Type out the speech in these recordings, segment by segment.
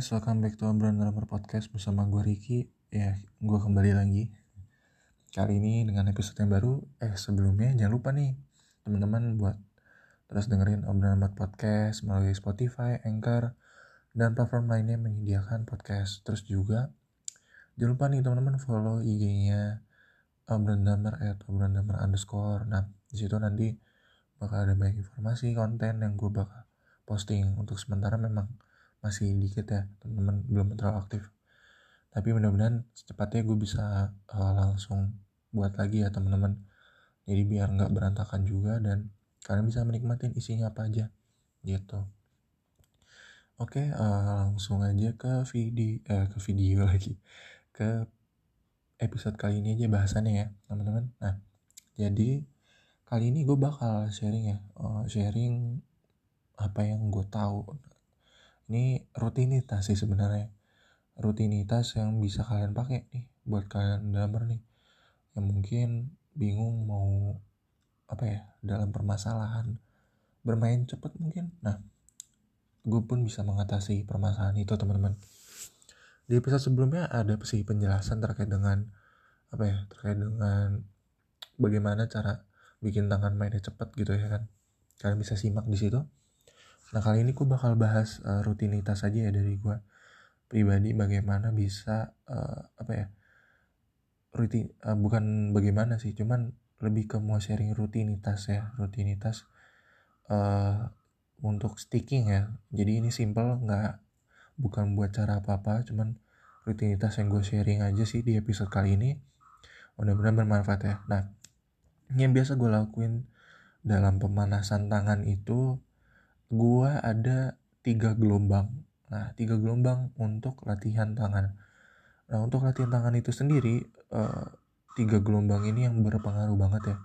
guys, welcome back to Obron Dramat Podcast bersama gue Ricky. Ya, gue kembali lagi kali ini dengan episode yang baru. Sebelumnya jangan lupa nih teman-teman buat terus dengerin Obron Dramat Podcast melalui Spotify, Anchor, dan platform lainnya yang menyediakan podcast. Terus juga jangan lupa nih teman-teman follow IG-nya Obron Dramat @obrondramat_. Nah, di situ nanti bakal ada banyak informasi, konten yang gue bakal posting. Untuk sementara memang masih dikit ya teman-teman, belum terlalu aktif, tapi mudah-mudahan secepatnya gue bisa langsung buat lagi ya teman-teman, jadi biar gak berantakan juga dan kalian bisa menikmatin isinya apa aja gitu. Oke, langsung aja ke episode kali ini aja bahasannya ya teman-teman. Nah, jadi kali ini gue bakal sharing apa yang gue tahu. Ini rutinitas sih sebenarnya. Rutinitas yang bisa kalian pakai nih buat kalian drummer nih yang mungkin bingung mau dalam permasalahan bermain cepat mungkin. Nah, gue pun bisa mengatasi permasalahan itu teman-teman. Di episode sebelumnya ada sih penjelasan terkait dengan bagaimana cara bikin tangan mainnya cepat gitu ya kan. Kalian bisa simak di situ. Nah, kali ini gue bakal bahas rutinitas aja ya dari gue pribadi, bagaimana bisa cuman lebih ke mau sharing rutinitas untuk sticking ya. Jadi ini simple, bukan buat cara apa-apa, cuman rutinitas yang gue sharing aja sih di episode kali ini. Mudah-mudahan bermanfaat ya. Nah, yang biasa gue lakuin dalam pemanasan tangan itu, gua ada 3 gelombang. Nah, 3 gelombang untuk latihan tangan. Nah, untuk latihan tangan itu sendiri, 3 gelombang ini yang berpengaruh banget ya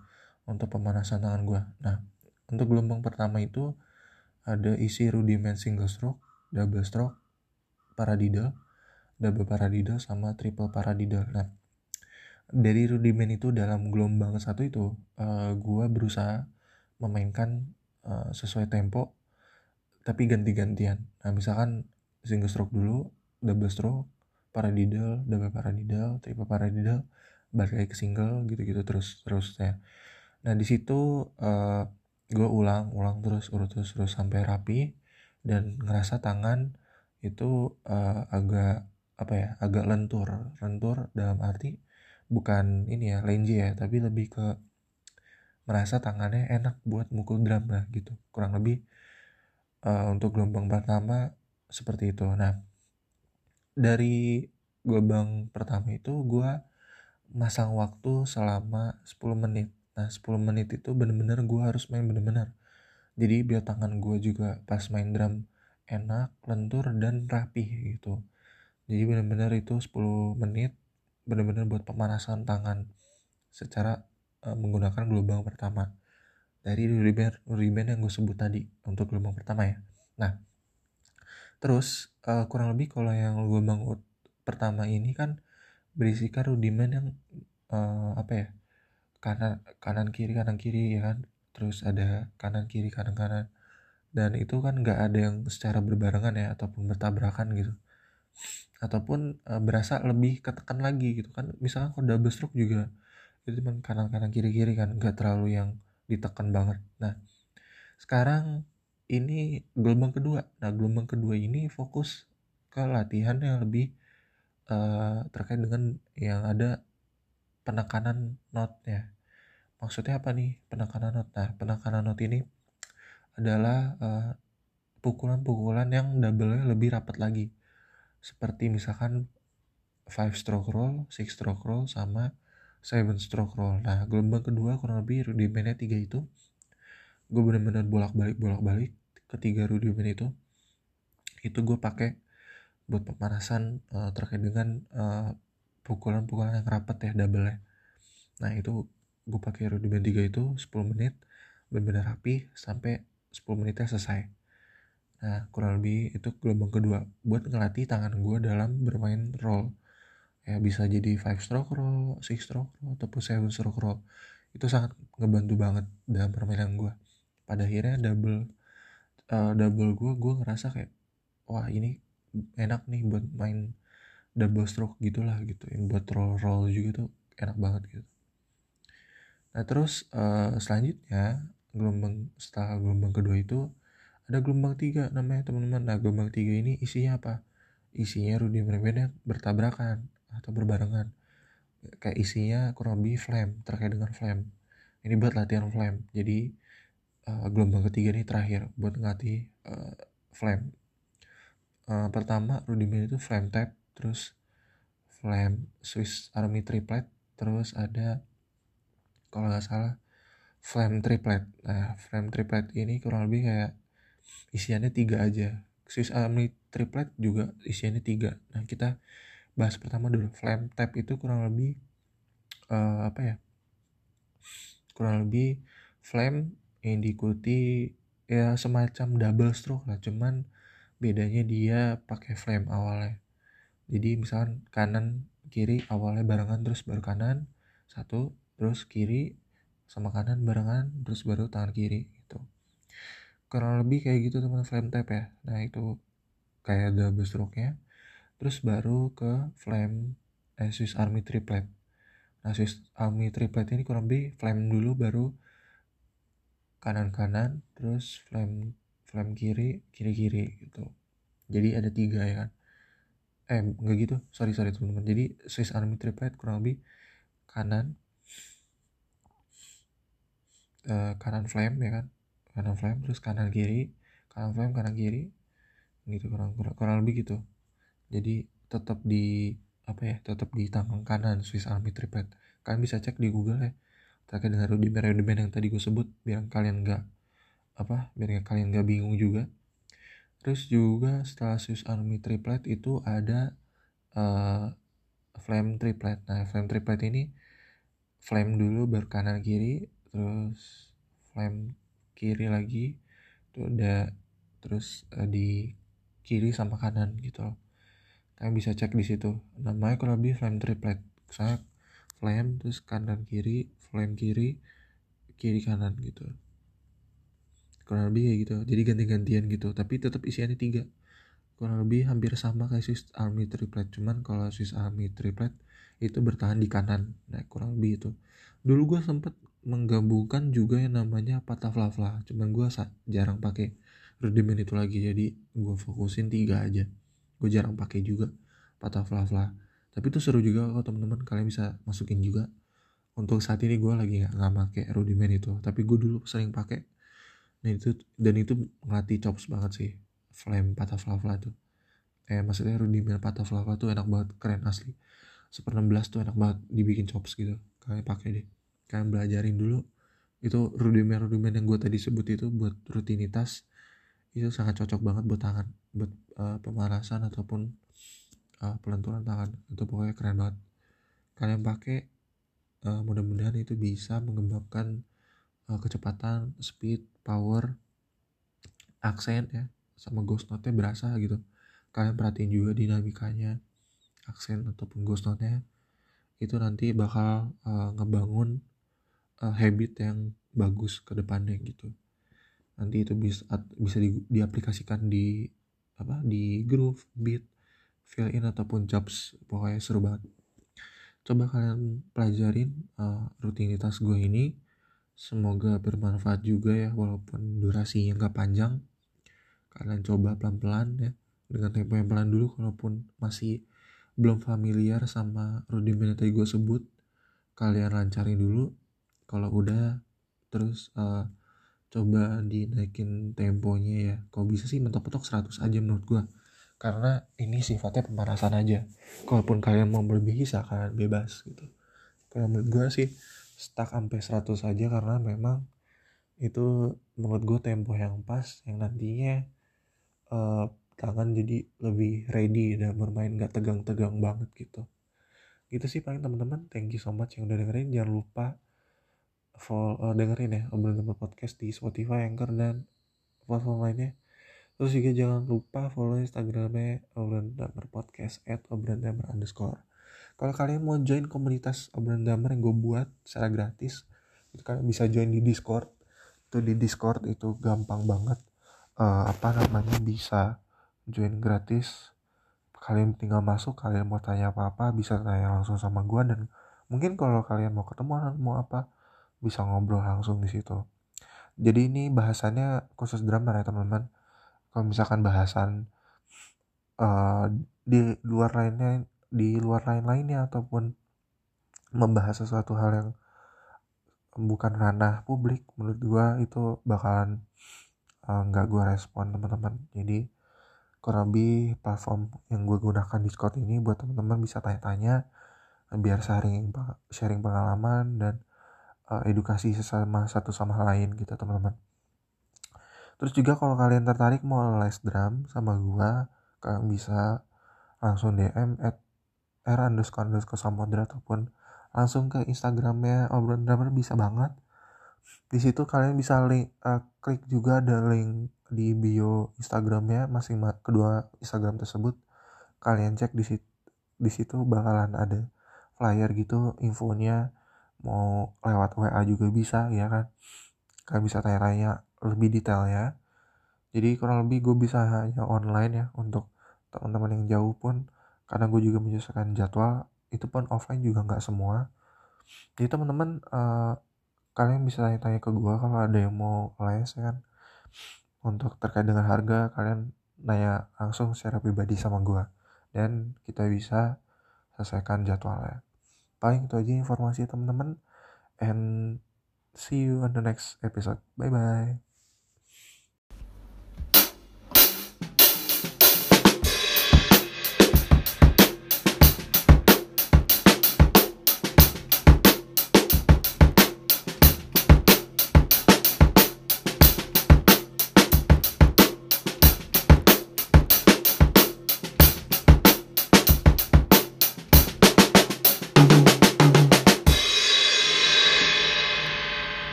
untuk pemanasan tangan gua. Nah, untuk gelombang pertama itu ada isi rudiment single stroke, double stroke, paradiddle, double paradiddle, sama triple paradiddle. Nah, dari rudiment itu dalam gelombang 1 itu, gua berusaha memainkan sesuai tempo, tapi ganti-gantian. Nah, misalkan single stroke dulu, double stroke, paradiddle, double paradiddle, triple paradiddle, balik lagi ke single, gitu-gitu terus ya. Nah, di situ gue ulang terus sampai rapi dan ngerasa tangan itu agak lentur dalam arti bukan ini ya lenje ya, tapi lebih ke merasa tangannya enak buat mukul drum lah gitu. Kurang lebih untuk gelombang pertama seperti itu. Nah, dari gelombang pertama itu gue masang waktu selama 10 menit. Nah, 10 menit itu bener-bener gue harus main bener-bener. Jadi biar tangan gue juga pas main drum enak, lentur, dan rapih gitu. Jadi bener-bener itu 10 menit bener-bener buat pemanasan tangan secara menggunakan gelombang pertama. Dari rudiment yang gue sebut tadi untuk gelombang pertama ya. Nah, terus kurang lebih kalau yang gelombang pertama ini kan berisikan rudiment yang kanan kiri ya kan. Terus ada kanan kanan, dan itu kan nggak ada yang secara berbarengan ya ataupun bertabrakan gitu. Ataupun berasa lebih ketekan lagi gitu kan. Misalkan kalau double stroke juga itu cuma kanan kiri kan, nggak terlalu yang ditekan banget. Nah, sekarang ini gelombang kedua. Nah, gelombang kedua ini fokus ke latihan yang lebih terkait dengan yang ada penekanan note ya. Maksudnya apa nih penekanan note? Nah, penekanan note ini adalah pukulan-pukulan yang double-nya lebih rapat lagi. Seperti misalkan 5 stroke roll, 6 stroke roll, sama 7 stroke roll. Nah, gelombang kedua kurang lebih rudimentnya 3 itu. Gue bener-bener bolak-balik ketiga rudiment itu. Itu gue pakai buat pemanasan terkait dengan pukulan-pukulan yang rapat ya, double-nya. Nah, itu gue pakai rudiment 3 itu 10 menit bener-bener rapi sampai 10 menitnya selesai. Nah, kurang lebih itu gelombang kedua buat ngelatih tangan gue dalam bermain roll. Ya, bisa jadi 5 stroke roll, 6 stroke roll, ataupun 7 stroke roll. Itu sangat ngebantu banget dalam permainan gue. Pada akhirnya double gue ngerasa kayak, wah, ini enak nih buat main double stroke gitulah gitu, yang buat roll juga tuh enak banget gitu. Nah terus selanjutnya gelombang, setelah gelombang kedua itu ada gelombang tiga namanya teman-teman. Nah gelombang tiga ini isinya apa? Isinya rudiment berbeda bertabrakan atau berbarengan. Kayak isinya kurang lebih flame, terkait dengan flame. Ini buat latihan flame. Jadi gelombang ketiga ini terakhir buat ngelatih flame. Pertama rudiment itu flame tap, terus flame Swiss Army Triplet, terus ada kalau nggak salah flame triplet. Nah flame triplet ini kurang lebih kayak isiannya 3 aja. Swiss Army Triplet juga isiannya 3. Nah kita bahas pertama dulu. Flame tap itu kurang lebih kurang lebih flame yang diikuti ya semacam double stroke lah, cuman bedanya dia pakai flame awalnya. Jadi misalkan kanan kiri awalnya barengan, terus baru kanan satu, terus kiri sama kanan barengan, terus baru tangan kiri gitu. Kurang lebih kayak gitu teman flame tap ya. Nah itu kayak double stroke-nya. Terus baru ke flame Swiss Army Triplet. Nah Swiss Army Triplet ini kurang lebih flame dulu, baru kanan-kanan, terus flame kiri, kiri-kiri gitu. Jadi ada 3 ya kan. Enggak gitu. Sorry teman-teman. Jadi Swiss Army Triplet kurang lebih kanan flame ya kan. Kanan flame, terus kanan kiri, kanan flame, kanan kiri gitu, kurang lebih gitu. Jadi tetap di tetap di tangan kanan Swiss Army Triplet. Kalian bisa cek di Google ya terkait dengan rudiment yang tadi gue sebut, biar kalian nggak bingung juga. Terus juga setelah Swiss Army Triplet itu ada flame triplet. Nah flame triplet ini flame dulu baru kanan kiri, terus flame kiri lagi itu udah, terus di kiri sama kanan gitu. Kalian bisa cek di situ. Namanya kurang lebih flame triplet. Misalnya flame terus kanan kiri, flame kiri, kiri kanan gitu. Kurang lebih kayak gitu. Jadi ganti-gantian gitu, tapi tetap isiannya 3. Kurang lebih hampir sama kayak Swiss Army Triplet, cuman kalau Swiss Army Triplet itu bertahan di kanan. Nah, kurang lebih itu. Dulu gue sempet menggabungkan juga yang namanya pataflafla, cuman gue jarang pakai rudiment itu lagi, jadi gue fokusin 3 aja. Gue jarang pakai juga pataflafla, tapi itu seru juga kok teman-teman, kalian bisa masukin juga. Untuk saat ini gue lagi nggak pakai rudiment itu, tapi gue dulu sering pakai. Nah itu, dan itu ngelatih chops banget sih flame pataflafla tuh. Maksudnya rudiment pataflafla tuh enak banget, keren asli. 1/16 tuh enak banget dibikin chops gitu, kalian pakai deh. Kalian belajarin dulu itu rudiment yang gue tadi sebut itu buat rutinitas, itu sangat cocok banget buat tangan, buat pemanasan ataupun pelenturan tangan. Itu pokoknya keren banget, kalian pakai. Mudah-mudahan itu bisa mengembangkan kecepatan, speed, power, aksen ya, sama ghost note nya berasa gitu. Kalian perhatiin juga dinamikanya aksen ataupun ghost note nya, itu nanti bakal ngebangun habit yang bagus ke depannya gitu. Nanti itu bisa diaplikasikan di groove, beat, fill in ataupun jobs. Pokoknya seru banget. Coba kalian pelajarin rutinitas gue ini. Semoga bermanfaat juga ya, walaupun durasinya nggak panjang. Kalian coba pelan-pelan ya, dengan tempo yang pelan dulu. Kalaupun masih belum familiar sama rudiment yang tadi gue sebut, kalian lancarin dulu. Kalau udah, terus coba dinaikin temponya ya. Kalau bisa sih mentok-mentok 100 aja menurut gue, karena ini sifatnya pemanasan aja. Kalaupun kalian mau berlebih, silahkan bebas gitu. Kalau menurut gue sih stuck sampai 100 aja, karena memang itu menurut gue tempo yang pas, yang nantinya tangan jadi lebih ready dan bermain gak tegang-tegang banget gitu. Gitu sih paling teman-teman. Thank you so much yang udah dengerin. Jangan lupa dengerin ya Obron Dramat Podcast di Spotify, Anchor, dan platform lainnya. Terus juga jangan lupa follow Instagramnya Obron Dramat Podcast @obrondramat_. Kalau kalian mau join komunitas Obron Dramat yang gue buat secara gratis, itu kalian bisa join di Discord. Itu di Discord itu gampang banget, bisa join gratis. Kalian tinggal masuk, kalian mau tanya apa-apa bisa tanya langsung sama gue, dan mungkin kalau kalian mau ketemuan mau apa bisa ngobrol langsung di situ. Jadi ini bahasannya khusus drama ya teman-teman. Kalau misalkan bahasan di luar lain-lainnya ataupun membahas sesuatu hal yang bukan ranah publik, menurut gue itu bakalan nggak gue respon teman-teman. Jadi kurang lebih platform yang gue gunakan Discord ini buat teman-teman bisa tanya-tanya, biar sharing pengalaman dan edukasi sesama satu sama lain gitu teman-teman. Terus juga kalau kalian tertarik mau les drum sama gue, kalian bisa langsung DM @r__samodra ataupun langsung ke Instagramnya Obron Dramat, bisa banget. Di situ kalian bisa klik juga ada link di bio Instagramnya kedua Instagram tersebut. Kalian cek di situ bakalan ada flyer gitu infonya, mau lewat WA juga bisa ya kan. Kalian bisa tanya-tanya lebih detail ya. Jadi kurang lebih gue bisa hanya online ya untuk teman-teman yang jauh pun, karena gue juga menyesuaikan jadwal. Itu pun offline juga gak semua. Jadi teman-teman kalian bisa tanya-tanya ke gue kalau ada yang mau les ya kan. Untuk terkait dengan harga kalian nanya langsung secara pribadi sama gue, dan kita bisa selesaikan jadwalnya. Paling itu aja informasi teman-teman, and see you on the next episode. Bye-bye.